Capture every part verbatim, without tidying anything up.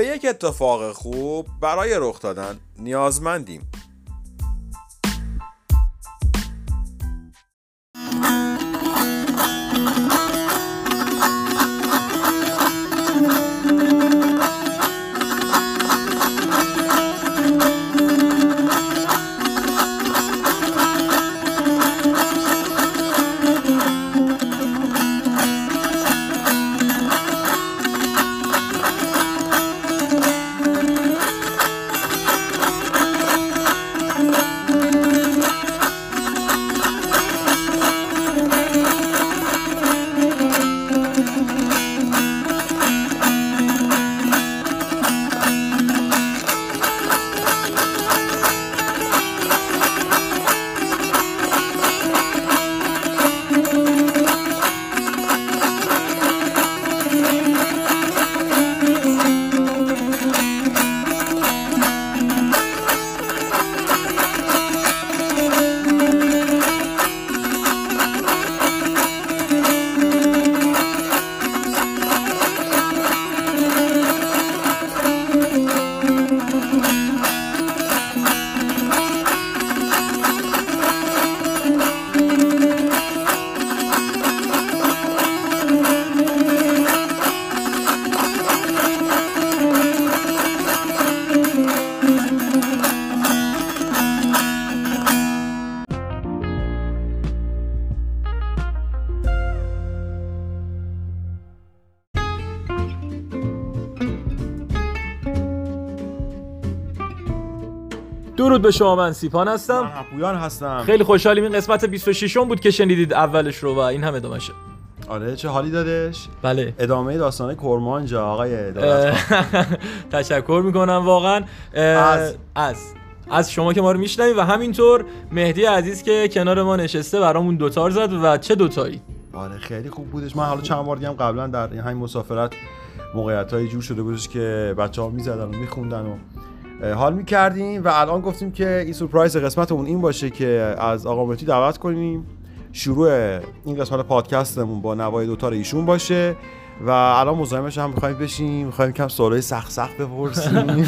به یک اتفاق خوب برای رخ دادن نیازمندیم. درود به شما، من سیپان هستم. من اپویان هستم. خیلی خوشحالیم این قسمت بیست و ششم بود که شنیدید اولش رو و این هم ادامه‌شه. آره چه حالی دادش؟ بله. ادامه داستان کرمانجا آقای دولت. تشکر میکنم واقعا از از از شما که ما رو میشنوید و همینطور مهدی عزیز که کنار ما نشسته برامون دوتار زد و چه دوتایی. آره خیلی خوب بودش. من حالا چند بار دیگه هم قبلا در همین مسافرت موقعیت‌های جور شده بودش که بچه‌ها میزدن و میخوندن و حال می‌کردیم و الان گفتیم که این سورپرایز قسمتمون این باشه که از آقا مهدی دعوت کنیم شروع این قسمت پادکستمون با نوای دوتار ایشون باشه و الان مزاحمش هم می‌خوایم بشیم، می‌خوایم کم سوالای سخت سخت بپرسیم.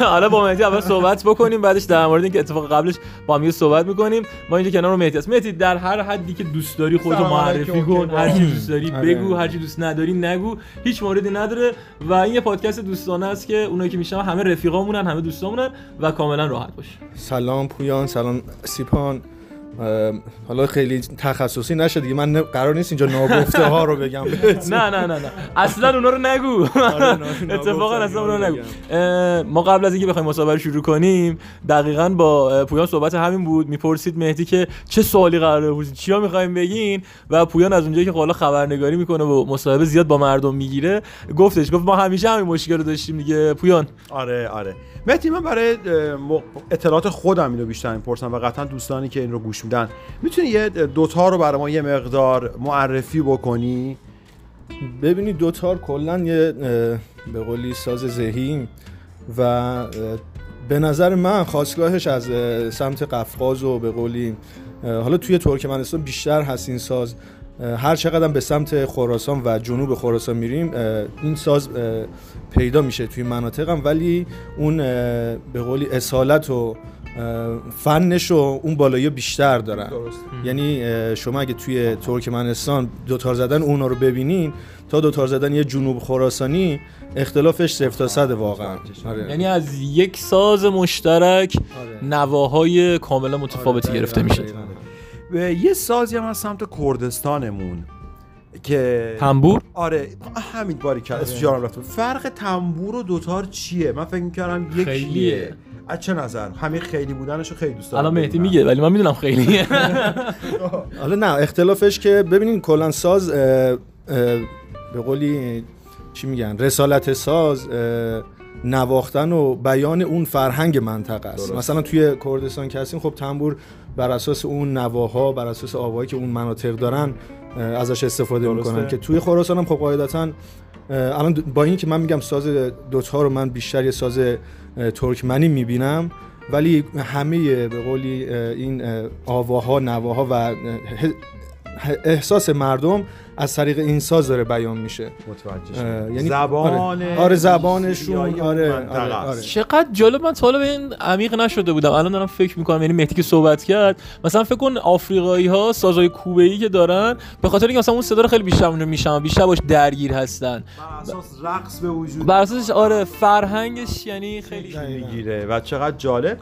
حالا با مهدی اول صحبت بکنیم، بعدش در مورد اینکه اتفاق قبلش با هم صحبت می‌کنیم. ما اینجا کنار مهدی هست. مهدی در هر حدی که دوست داری خودت معرفی کن، هر چی دوست داری بگو، هر چی دوست نداری نگو، هیچ موردی نداره و این یه پادکست دوستانه است که اونایی که میشن همه رفیقامونن، همه دوستامونن و کاملا راحت باش. سلام پویان، سلام سیپان. حالا خیلی تخصصی نشه دیگه، من قرار نیست اینجا ناگفته ها رو بگم. نه نه نه نه اصلا اونا رو نگو، اتفاقا اصلا اونا رو نگو. ما قبل از اینکه بخوایم مسابقه شروع کنیم دقیقاً با پویان صحبت همین بود، میپرسید مهدی که چه سوالی قراره بپرسید، چیا می‌خوایم بگین و پویان از اونجایی که حالا خبرنگاری میکنه و مصاحبه زیاد با مردم میگیره گفتش گفت ما همیشه همین مشکل رو داشتیم دیگه پویان. آره آره مهدی، من برای اطلاعات خودم اینو بیشتر می‌پرسم و قطعاً دوستانی که این رو گوش میدن، میتونی یه دوتار رو برای ما یه مقدار معرفی بکنی؟ ببینید دوتار کلن یه به قولی ساز ذهین و به نظر من خاستگاهش از سمت قفقاز و به قولی حالا توی ترکمنستان بیشتر هست این ساز. هر چقدر به سمت خراسان و جنوب خراسان میریم این ساز پیدا میشه توی مناطقم، ولی اون به قولی اصالت و فنش و اون بالایی بیشتر دارن. درست. یعنی شما اگه توی ترکمنستان دوتار زدن اونا رو ببینین تا دوتار زدن یه جنوب خراسانی اختلافش صفر تا صد واقعا. آره. یعنی از یک ساز مشترک آره. نواهای کاملا متفاوتی آره. گرفته آره. میشه. و یه سازی هم از سمت کردستانمون که تنبور؟ آره همین باری کرد اسمش یادم رفت. فرق تنبور و دوتار چیه؟ من فکر می‌کردم یکیه. از چه نظر؟ همین خیلی بودنشو خیلی دوست دارم. الان مهدی میگه ولی من میدونم خیلیه. حالا نه اختلافش که ببینین کلا ساز به قولی چی میگن رسالت ساز نواختن و بیان اون فرهنگ منطقه است. مثلا توی کردستان که هستیم خب تنبور بر اساس اون نواها، بر اساس آواهایی که اون مناطق دارن ازش استفاده میکنن که توی خراسان هم خب قاعدتاً الان با این که من میگم ساز دوتار رو من بیشتر یه ساز ترکمنی میبینم، ولی همه به قولی این آواها، نواها و احساس مردم از طریق این ساز داره بیان میشه. متوجه یعنی زبان، آره, آره زبانشون، آره, آره, آره چقدر جالب. من تا حالا به این عمیق نشده بودم، الان دارم فکر میکنم. یعنی مهدی که صحبت کرد، مثلا فکر کن آفریقایی ها سازهای کوبه‌ای که دارن، به خاطر اینکه مثلا اون صدا رو خیلی بیشتر میشنم، بیشتر باش درگیر هستن، بر اساس رقص به وجود، بر اساس آره فرهنگش یعنی خیلی میگیره. و چقدر جالب.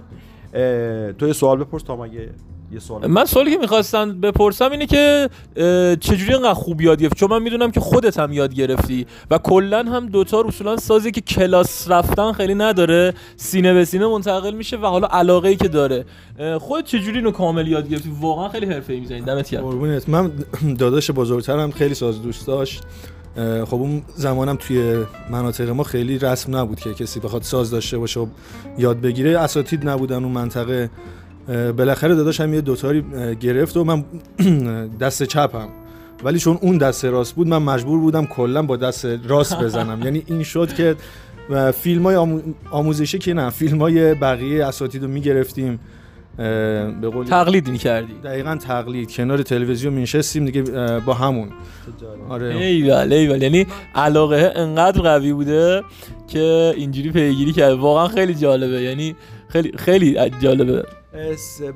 تو یه سوال بپرس تا مگه یه سوال. من سوالی که می‌خواستم بپرسم اینه که چجوری انقدر خوب یاد گرفتی؟ چون من میدونم که خودت هم یاد گرفتی و کلا هم دوتا اصولا سازی که کلاس رفتن خیلی نداره، سینه به سینه منتقل میشه و حالا علاقه‌ای که داره. خودت چجوری اینو کامل یاد گرفتی؟ واقعا خیلی حرفه‌ای می‌زنی، دمت گرم. قربونت. من داداش بزرگترم خیلی ساز دوست داشت. خب اون زمانم توی مناطق ما خیلی رسم نبود که کسی بخواد ساز داشته باشه و یاد بگیره، اساتید نبودن اون منطقه. بالاخره داداشم یه دوتاری گرفت و من دست چپم، ولی چون اون دست راست بود من مجبور بودم کلا با دست راست بزنم. یعنی این شد که فیلمای آمو... آموزشی که نه، فیلمای بقیه اساتید رو میگرفتیم، به قول تقلید می‌کردی. دقیقاً تقلید. کنار تلویزیون می‌نشستیم دیگه با همون. آره. ایول ایول. یعنی علاقه انقدر قوی بوده که اینجوری پیگیری کرد. واقعاً خیلی جالبه. یعنی خیلی خیلی جالبه.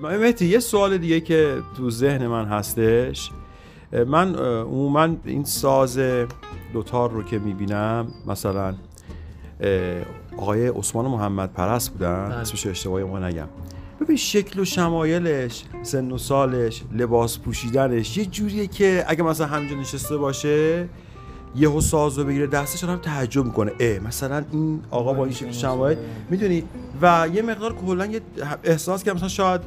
مهدی یه سوال دیگه که تو ذهن من هستش، من عموماً این ساز دوتار رو که می‌بینم، مثلا آقای عثمان محمد پرست بودن، اسمش اشتباهی ما نگم، ببین شکل و شمایلش، سن و سالش، لباس پوشیدنش یه جوریه که اگه مثلا همینجا نشسته باشه یهو سازو بگیره دستش، هم تعجب میکنه اه مثلا این آقا با این شکل و شمایل، میدونی. و یه مقدار کلا یه احساس که مثلا شاید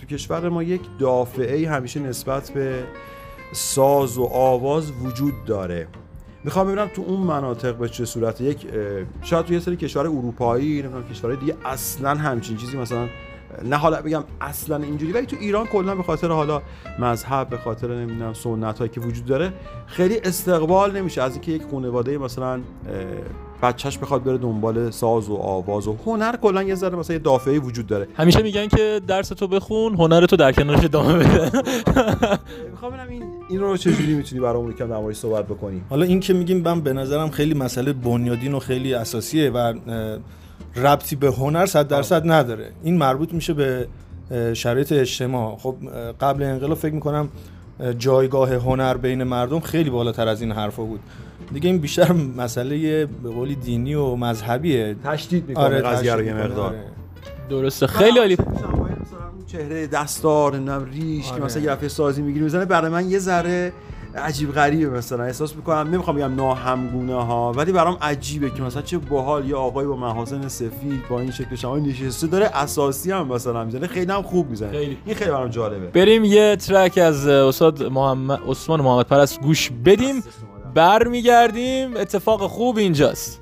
تو کشور ما یک دافعه‌ای همیشه نسبت به ساز و آواز وجود داره. میخوام ببینم تو اون مناطق به چه صورت، یک شاید تو یه سری کشور اروپایی، نمیدونم کشورهای دیگه اصلا همچین چیزی مثلا نه، حالا بگم اصلا اینجوری، ولی تو ایران کلا به خاطر حالا مذهب، به خاطر نمیدونم سنت‌هایی که وجود داره، خیلی استقبال نمیشه از اینکه یک خانواده مثلا بچه‌ش بخواد بره دنبال ساز و آواز و هنر. کلا یه ذره مثلا یه دافعه‌ای وجود داره. همیشه میگن که درس تو بخون، هنر تو در کنارش ادامه بده. میخوام ببینم این این رو چجوری میتونی برامون یکم درباره‌اش صحبت بکنی. حالا این که میگیم من به نظرم خیلی مسئله بنیادین و خیلی اساسیه و ربطی به هنر صد درصد نداره. این مربوط میشه به شرایط اجتماع. خب قبل انقلاب فکر میکنم جایگاه هنر بین مردم خیلی بالاتر از این حرفا بود دیگه. این بیشتر مسئله به قولی دینی و مذهبیه، تشدید میکنه. آره، قضیه رو یه مقدار درسته. خیلی عالی. چهره دستار نمیدونم ریش که آره. مثلا یه دفعه سازی میگیری میزنه، برای من یه ذره عجیب غریبه. مثلا احساس میکنم، نمیخوام بگم ناهمگونه ها، ولی برام عجیبه که مثلا چه باحال یه آقایی با مغازن سفید با این شکل شما نشسته داره اساسی هم مثلا میزنه، خیلی هم خوب میزنه. این خیلی برام جالبه. بریم یه ترک از استاد محمد عثمان محمد پرست گوش بدیم، برمیگردیم. اتفاق خوب اینجاست.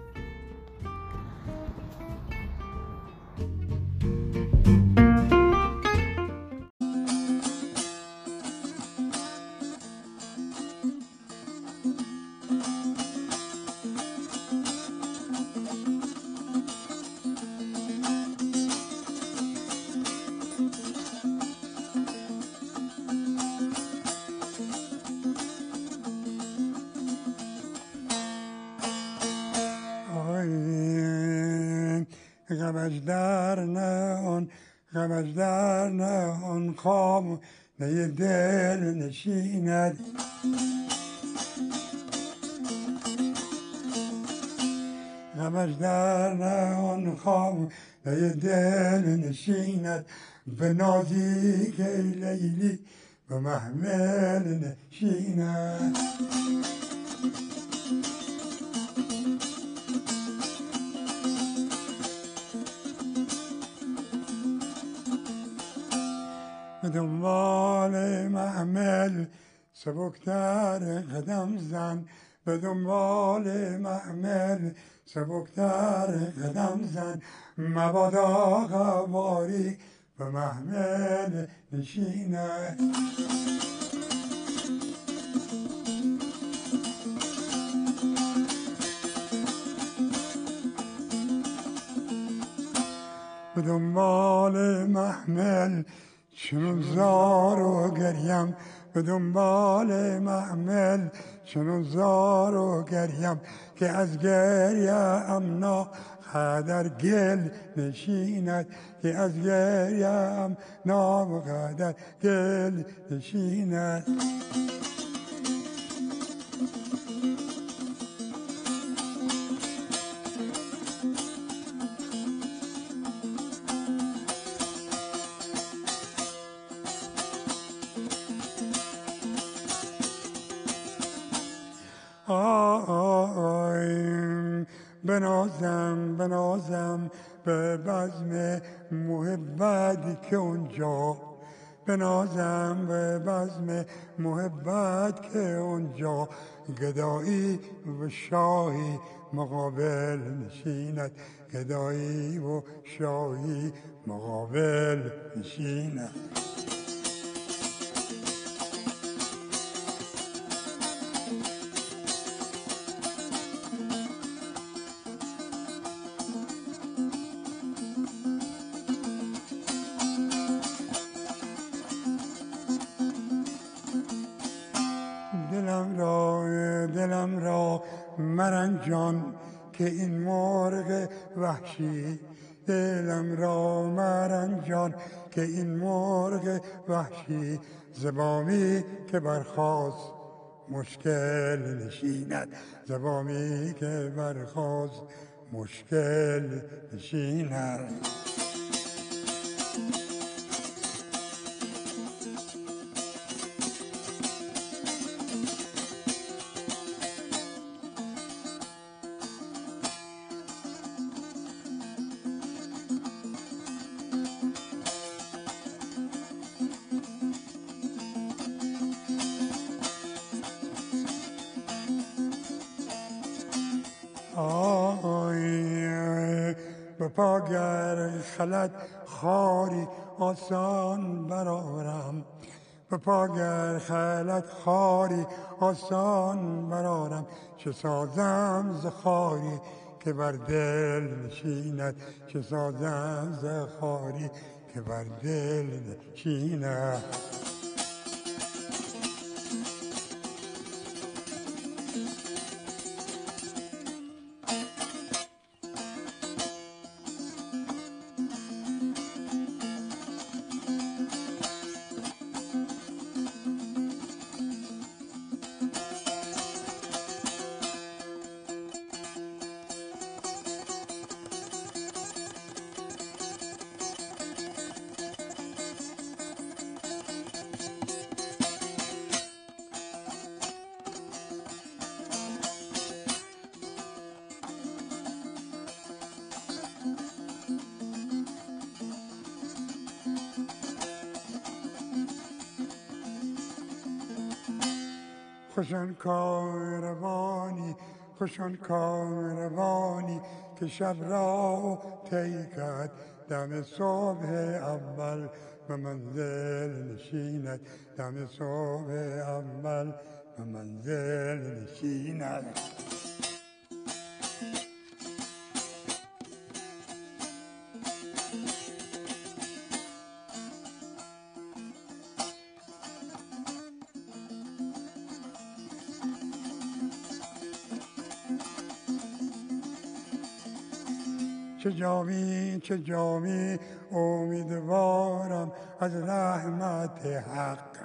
خام نه دل نشیند غمش در نه خام نه دل نشیند به نازی که لیلی به محمل نشیند دنبال محمل سبکتر قدم زن، به دنبال محمل سبکتر قدم زن، مبادا غواری به محمل نشیند. به دنبال محمل شنوزار و گریم، به دنبال معمل چنو زار و گریم که از گریه ام ناقدر گل نشیند که از گریه ام ناقدر گل نشیند. بنازم بنازم به بزم محبت که اونجا، بنازم به بزم محبت که اونجا گدایی و شاهی مقابل نشیند، گدایی و شاهی مقابل نشیند. دلم را مرنجان که این مرغ وحشی، دلم را مرنجان که این مرغ وحشی زبامی که برخاست مشکل نشیند، زبامی که برخاست مشکل نشیند. به پاگر خلد خاری آسان برارم، به پاگر خلد خاری آسان برارم چه سازم ز خاری که بر دل نشیند، چه سازم ز خاری که بر دل نشیند. خوشان کاروانی خوشان کاروانی که شب را طی کرد دم صبح اول به منزل نشیند، دم صبح اول به منزل نشیند. چه جامی چه جامی امیدوارم از رحمت حق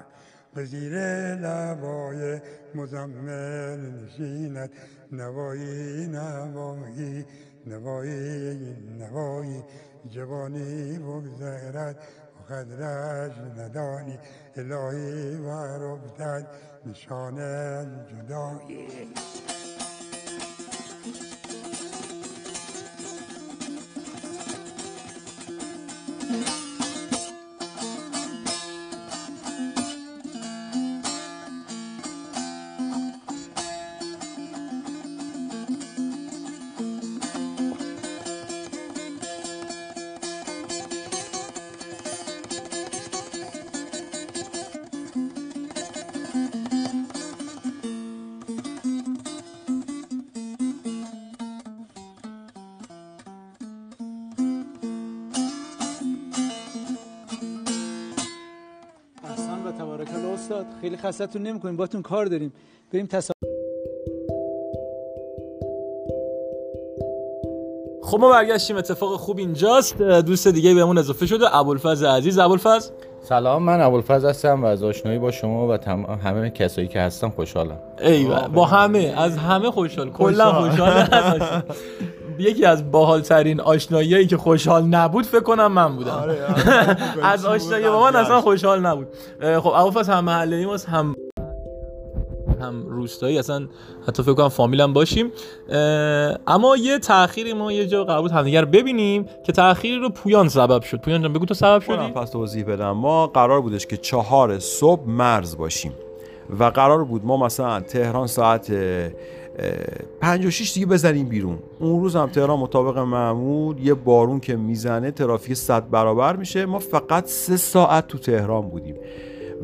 به زیر لبای مزمل نشیند، نوایی نوایی نوایی نوایی جوانی بگذرد و قدرش ندانی، الهی و ربطت نشان جدایی. Thank you. ما خیلی خستتون نمی‌کنیم، باهاتون کار داریم. بریم تصاویر. خب ما برگشتیم، اتفاق خوب اینجاست. دوست دیگه بهمون اضافه شده، ابوالفضل عزیز. ابوالفضل سلام، من ابوالفضل هستم و از آشنایی با شما و تم... همه کسایی که هستم خوشحالم. ایوه با همه، از همه خوشحال، کلا خوشحال. یکی از باحال‌ترین آشناییایی که خوشحال نبود فکر کنم من بودم. از آشنایی با من اصلا خوشحال نبود. خب ابوالفضل هم محله‌ای ماست، هم هم روستایی، اصلا حتی فکر کنم فامیلم باشیم. اما یه تأخیری ما یه جا قرار بود همدیگه رو ببینیم که تأخیری رو پویان سبب شد. پویان جان بگو تو سبب شدی؟ پس توضیح بدم. ما قرار بودش که چهار صبح مرز باشیم و قرار بود ما مثلا تهران ساعت پنج و شیش دیگه بزنیم بیرون. اون روز هم تهران مطابق معمول یه بارون که میزنه ترافیک صد برابر میشه. ما فقط سه ساعت تو تهران بودیم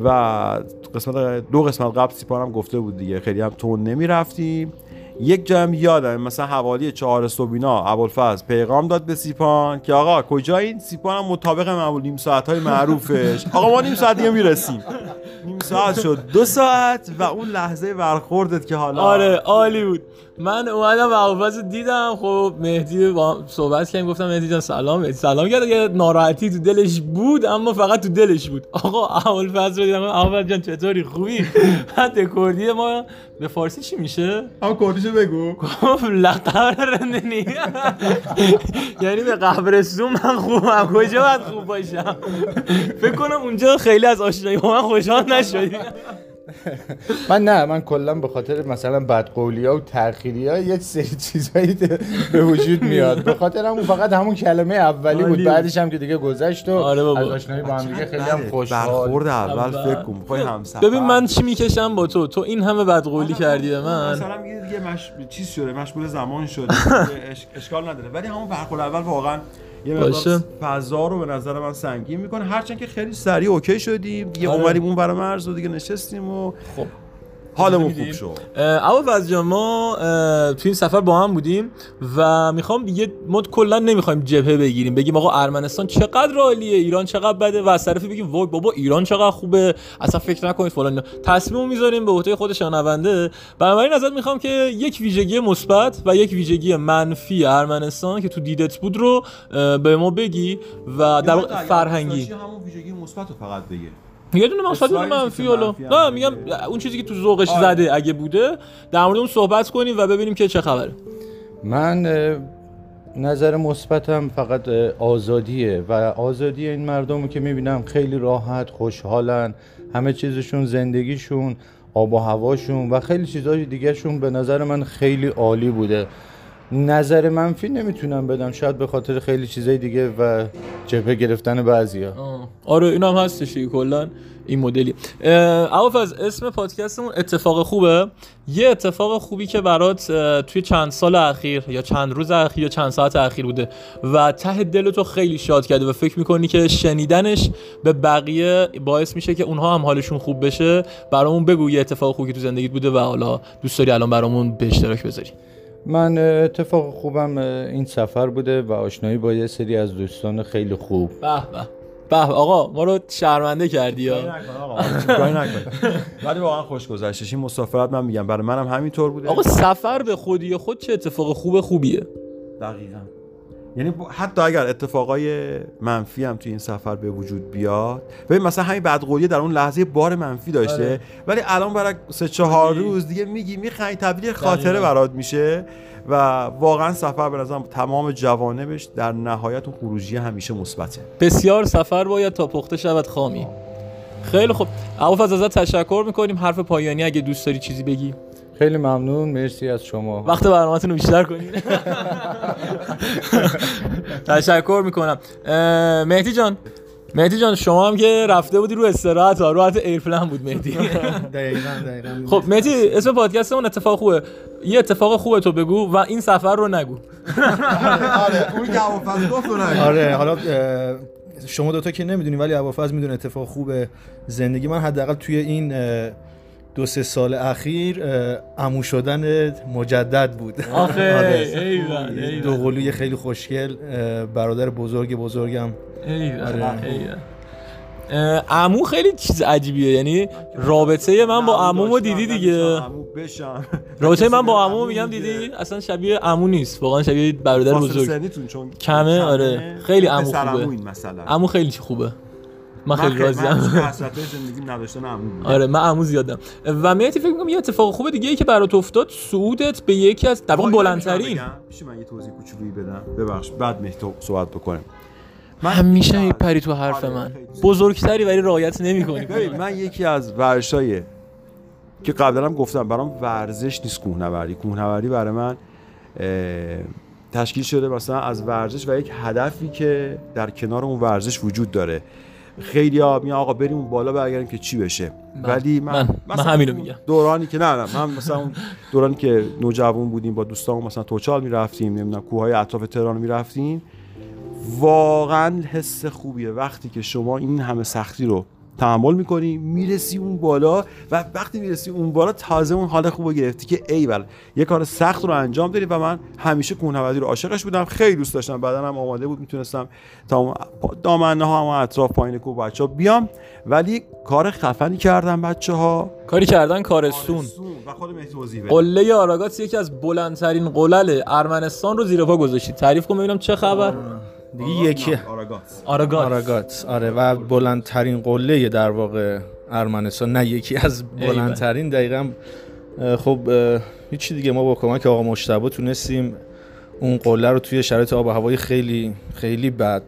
و قسمت دو قسمت قبل سیپارم گفته بود دیگه خیلی هم تون نمی رفتیم. یک جام یادم مثلا حوالی چهار صبح اینا ابوالفضل پیغام داد به سیپان که آقا کجا این؟ سیپانم مطابق معمول نیم ساعت های معروفش آقا ما نیم ساعت دیگه میرسیم. نیم ساعت شد دو ساعت و اون لحظه برخوردت که حالا آره عالی بود. من اومدم ابوالفضل دیدم، خب مهدی با صحبت کردیم، گفتم مهدی جان سلام. سلام کرد، یه ناراحتی تو دلش بود اما فقط تو دلش بود. آقا ابوالفضل رو دیدم، ابوالفضل جان چطوری خوبی؟ حتی کردی ما به فارسی چی میشه؟ آقا کردی بگو. لقب رندنی یعنی به قبرستون من خوبم، کجا باید خوب باشم؟ فکر کنم اونجا خیلی از آشنایی با من خوشحال نشدی. من نه، من کلا به خاطر مثلا بدقولی‌ها و تأخیری‌ها یه سری چیزایی به وجود میاد. به خاطر همون فقط همون کلمه اولی بود، بعدش هم که دیگه گذشت و از آشنایی با هم دیگه خیلی هم خوشحال. برخورد اول فکر کنم می‌خوای همسفر. ببین من چی میکشم با تو، تو این همه بدقولی کردی به من. مثلا یه دیگه مش چیز شده، مشغول زمان شده. اشکال نداره، ولی همون برخورد اول واقعا یه مقدار فضا رو به نظر من سنگین میکنه. هرچند که خیلی سریع اوکی شدیم دیگه، اومدیم اون برای مرز و دیگه نشستیم و خب حالمون خوب شد. ابوالفضل جان ما تو این سفر با هم بودیم و میخوام دیگه ما کلا نمیخوایم جبهه بگیریم بگیم آقا ارمنستان چقدر عالیه، ایران چقدر بده، و از طرفی بگیم وای بابا ایران چقدر خوبه، اصلا فکر نکنید فلان. تصمیمو میذاریم به عهده خود شنونده. بنابراین ازت میخوام که یک ویژگی مثبت و یک ویژگی منفی ارمنستان که تو دیدت بود رو به ما بگی و در فرهنگی همون ویژگی مثبتو فقط بگه. یه دونه مثبت و منفی. حالا نه میگم اون چیزی که تو ذوقش زده اگه بوده در مورد اون صحبت کنیم و ببینیم که چه خبره. من نظر مثبتم فقط آزادیه و آزادی این مردمو که میبینم خیلی راحت خوشحالن، همه چیزشون، زندگیشون، آب و هواشون و خیلی چیزهای دیگهشون به نظر من خیلی عالی بوده. نظر منفی نمیتونم بدم، شاید به خاطر خیلی چیزای دیگه و جبهه گرفتن بعضیا. آره اینم هستش کلا این مدلی. ابوالفضل اسم پادکستمون اتفاق خوبه. یه اتفاق خوبی که برات توی چند سال اخیر یا چند روز اخیر یا چند ساعت اخیر بوده و ته دلتو خیلی شاد کرده و فکر میکنی که شنیدنش به بقیه باعث میشه که اونها هم حالشون خوب بشه، برامون بگو یه اتفاق خوبی تو زندگیت بوده و حالا دوست داری الان برامون به اشتراک بذاری. من اتفاق خوبم این سفر بوده و آشنایی با یه سری از دوستان خیلی خوب. به به به آقا ما رو شرمنده کردی یا کاری نکن. ولی واقعا خوش گذشتش این مسافرت. من میگم برای منم همینطور بوده. آقا سفر به خودی خود چه اتفاق خوب خوبیه. دقیقاً. یعنی حتی اگر اتفاقای منفی هم توی این سفر به وجود بیاد، ببین مثلا همین بدقولی در اون لحظه بار منفی داشته آره. ولی الان برای سه چهار روز دیگه میگی میخندی، تبدیل خاطره برات میشه و واقعا سفر به نظرم تمام جوانبش در نهایت اون خروجی همیشه مثبته. بسیار سفر باید تا پخته شود خامی. خیلی خوب ابوالفضل ازت تشکر میکنیم. حرف پایانی اگه دوست داری چیزی بگی. خیلی ممنون، مرسی از شما. وقت برنامه‌تون رو بیشتر کنین. تشکر میکنم. مهدی جان مهدی جان شما هم که رفته بودی رو استراحت ها، رو حتی ایرپلن بود مهدی. دقیقاً دقیقاً. خب مهدی اسم پادکستمون اتفاق خوبه. یه اتفاق خوبه تو بگو و این سفر رو نگو. آره اون که ابوالفضل گفت نگو. آره حالا شما دوتا که نمیدونین ولی ابوالفضل میدونه اتفاق خوبه زندگی من حداقل توی این دو سه سال اخیر عمو شدن مجدد بود. آخه دو قلوی خیلی خوشگل برادر بزرگ بزرگم. ایوه ایوه عمو خیلی چیز عجیبیه، یعنی رابطه من با عمومو دیدی دیگه، رابطه من با عمومو میگم دیدی، اصلا شبیه عمو نیست، واقعا شبیه برادر بزرگ کمه. آره خیلی عمو خوبه، عمو خیلی خوبه، من خیلی راضیم. حسرت‌های زندگی نداشتن عمو. آره من عمو زیادم و میتی فکر می‌کنم یه اتفاق خوبه دیگه ای که برات افتاد، صعودت به یکی از در واقع بلندترین. میشه من یه توضیح کوچولویی بدم؟ ببخش بعد مهتاب صحبت بکنم. من همیشه این پری تو حرف من، بزرگتری ولی رعایت نمی‌کنی. ببین من یکی از ورشای که قبلا هم گفتم برام ورزش نیست کوهنوردی، کوهنوردی برای من تشکیل شده مثلا از ورزش و یک هدفی که در کنار اون ورزش وجود داره. خیلی ها میگن آقا بریم اون بالا برگردیم که چی بشه، ولی من من, من همین رو میگم. دورانی که نه نه من مثلا اون دورانی که نوجوان بودیم با دوستامون مثلا توچال میرفتیم، نمیدونم کوههای اطراف تهران میرفتیم، واقعا حس خوبیه وقتی که شما این همه سختی رو تحمل میکنی میرسی اون بالا و وقتی میرسی اون بالا تازه اون حال خوبو گرفتی که ای بل یه کار سخت رو انجام دادی. و من همیشه کوهنوردی رو عاشقش بودم، خیلی دوست داشتم، بدنم آماده بود، میتونستم تا دامنه ها و اطراف پایین کوه بچا بیام، ولی کار خفنی کردن بچه‌ها، کاری کردن کارستون و خود مهتوزی بده. قله آراگات یکی از بلندترین قلل ارمنستان رو زیر پا گذاشتید، تعریف کن ببینم چه خبر دیگه. یکی آراگات. آراگات آراگات آره و بلندترین قله در واقع ارمنستان، نه یکی از بلندترین دقیقاً. خب هیچی دیگه، ما با کمک آقا مجتبی تونستیم اون قله رو توی شرایط آب و هوای خیلی خیلی بد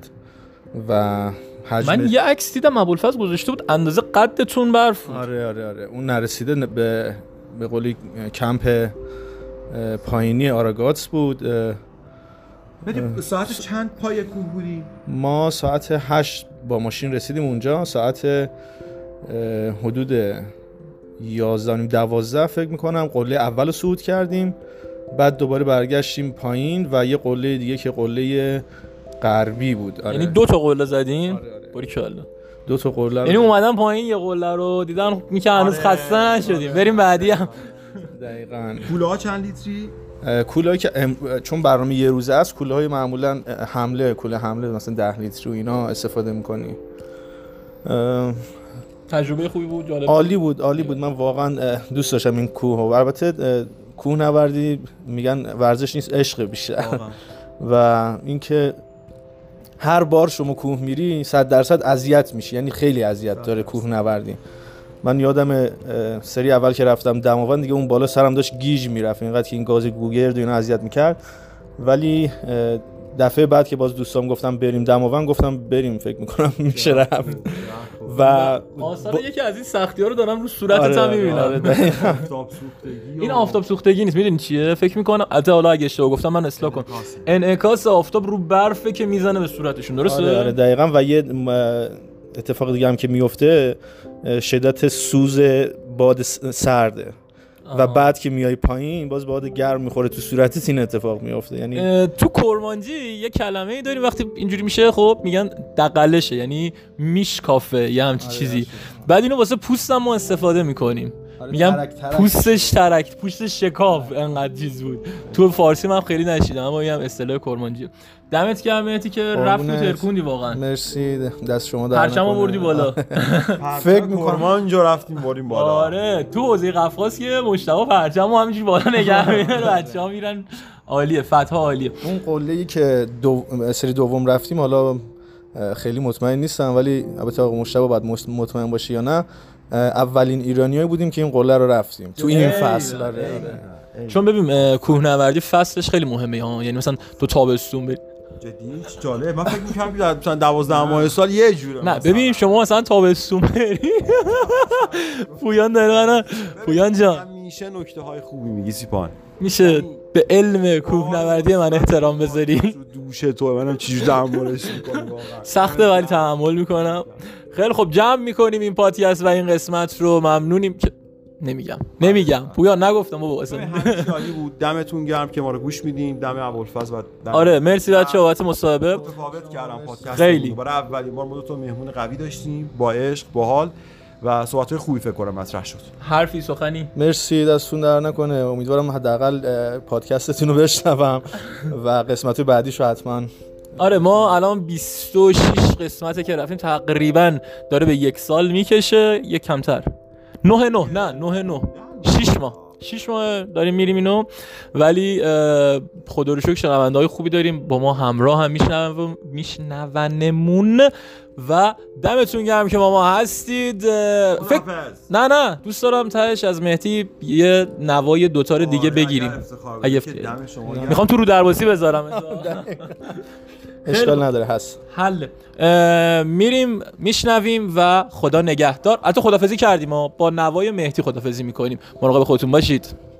و حجم... من یه عکس دیدم ابوالفضل گذاشته بود اندازه قدتون برف. آره آره آره اون نرسیده به به قله کمپ پایینی آراگات بود. ببین ساعت چند پای کوه بودیم؟ ما ساعت هشت با ماشین رسیدیم اونجا، ساعت حدود یازده دوازده فکر میکنم قله اول رو صعود کردیم، بعد دوباره برگشتیم پایین و یه قله دیگه که قله غربی بود. آره. یعنی دو تا قله زدیم؟ آره آره. باری کلا دو تا قله، یعنی اومدن پایین یه قله رو دیدن میگن هنوز خسته نشدیم بریم بعدی هم. دقیقاً. کوله‌ها چند لیتری؟ کوله‌ای که ام... چون برنامه یه روزه است، کوله‌های معمولا حمله کوله حمله مثلا ده لیتر و اینا استفاده می‌کنی. اه... تجربه خوبی بود، جالب، عالی بود، عالی بود. من واقعا دوست داشتم این کوه. البته کوهنوردی میگن ورزش نیست، عشق بیشتر. و اینکه هر بار شما کوه میری صد درصد اذیت میشی، یعنی خیلی اذیت داره کوهنوردی. من یادم سری اول که رفتم دماوند دیگه اون بالا سرم داشت گیج میرفت، اینقدر که این گاز گوگرد و اینا اذیت میکرد. ولی دفعه بعد که باز دوستام گفتم بریم دماوند، گفتم بریم، فکر میکنم میشه رفت. و آثار یکی از این سختی‌ها رو دارم رو صورتت هم میبینم. این آفتاب سوختگی نیست، میدونی چیه؟ فکر میکنم البته حالا اگه اشتباه گفتم من اصلاح کنم، انعکاس آفتاب رو برفه که میزنه به صورتشون، درسته؟ آره دقیقاً. و یه اتفاق دیگه هم که میفته شدت سوز باد سرده. آه. و بعد که میای پایین باز باد گرم میخوره تو صورتت، این اتفاق میفته. یعنی تو کرمانجی یه کلمه ای داریم وقتی اینجوری میشه، خب میگن دقلشه، یعنی میشکافه یه همچی چیزی. بعد اینو واسه پوست هم ما استفاده میکنیم، میگم ترک ترک. پوستش ترک، پوستش شکاف، انقدر چیز بود. تو فارسی من خیلی نشیدم اما این هم اصطلاح کرمانجیه. دمت گرم مهدی که رفت و ترکوندی، واقعا مرسی، دست شما در نکنه، پرچمو بردی بالا. فکر می‌کنم کرمانجو رفتیم بردیم بالا. آره تو حوزه قفقاز که مجتبی پرچمو همینجوری بالا نگه می‌داره، بچه‌ها میرن، عالیه، فتحا عالیه. اون قله‌ای که دو... سری دوم رفتیم، حالا خیلی مطمئن نیستم ولی البته آقا مجتبی بعد مطمئن باشه یا نه، اولین ایرانیایی بودیم که این قله رو رفتیم تو این فصل. آره چون ببین کوهنوردی فصلش خیلی مهمه ها، یعنی مثلا تو تابستون بری جدی جاله. من فکر می‌کنم که مثلا دوازده ماه سال یه جوره. نه ببین شما مثلا تابستون بری پویان داره من پویان جان میشه نکته های خوبی میگی سیپان، میشه به علم کوهنوردی من احترام بذاری. دوشه تو منم چجوری تحملش می‌کنم، واقعا سخته ولی تحمل می‌کنم. خیلی خب جمع میکنیم این پادکست و این قسمت رو، ممنونیم که نمیگم نمیگم پویان نگفتم بابا اصلا. همین شادی بود، دمتون گرم که ما رو گوش میدین، دم ابوالفضل و دم. آره مرسی بچه‌ها بابت مصاحبه، متفاوت کردم پادکست برای اولین بار، ما دو تا مهمون قوی داشتیم با عشق باحال و صحبت‌های خوبی فکر کنم مطرح شد. حرفی سخنی؟ مرسی، دستون در نکنه. امیدوارم حداقل پادکستتون رو بشنوم و قسمت‌های بعدیشو حتما آره ما الان بیست و شش قسمته که رفتیم، تقریبا داره به یک سال میکشه، یک کمتر، نه نه نه نه نه شیش ماه شش ماه داریم میریم اینو، ولی خدا رو شکر شنونده‌های خوبی داریم، با ما همراه هم میشنون میشنونمون و دمتون گرم که با ما هستید. فکر... نه نه دوست دارم تهش از مهدی یه نوای دوتار دیگه بگیریم. اگه افتخار میخوام تو رو درباسی بذارم. اشکال نداره هست. حل. میریم میشنویم و خدا نگهدار. حتی خدافظی کردیم، ما با نوای مهدی خدافظی میکنیم. مراقب خودتون باشید.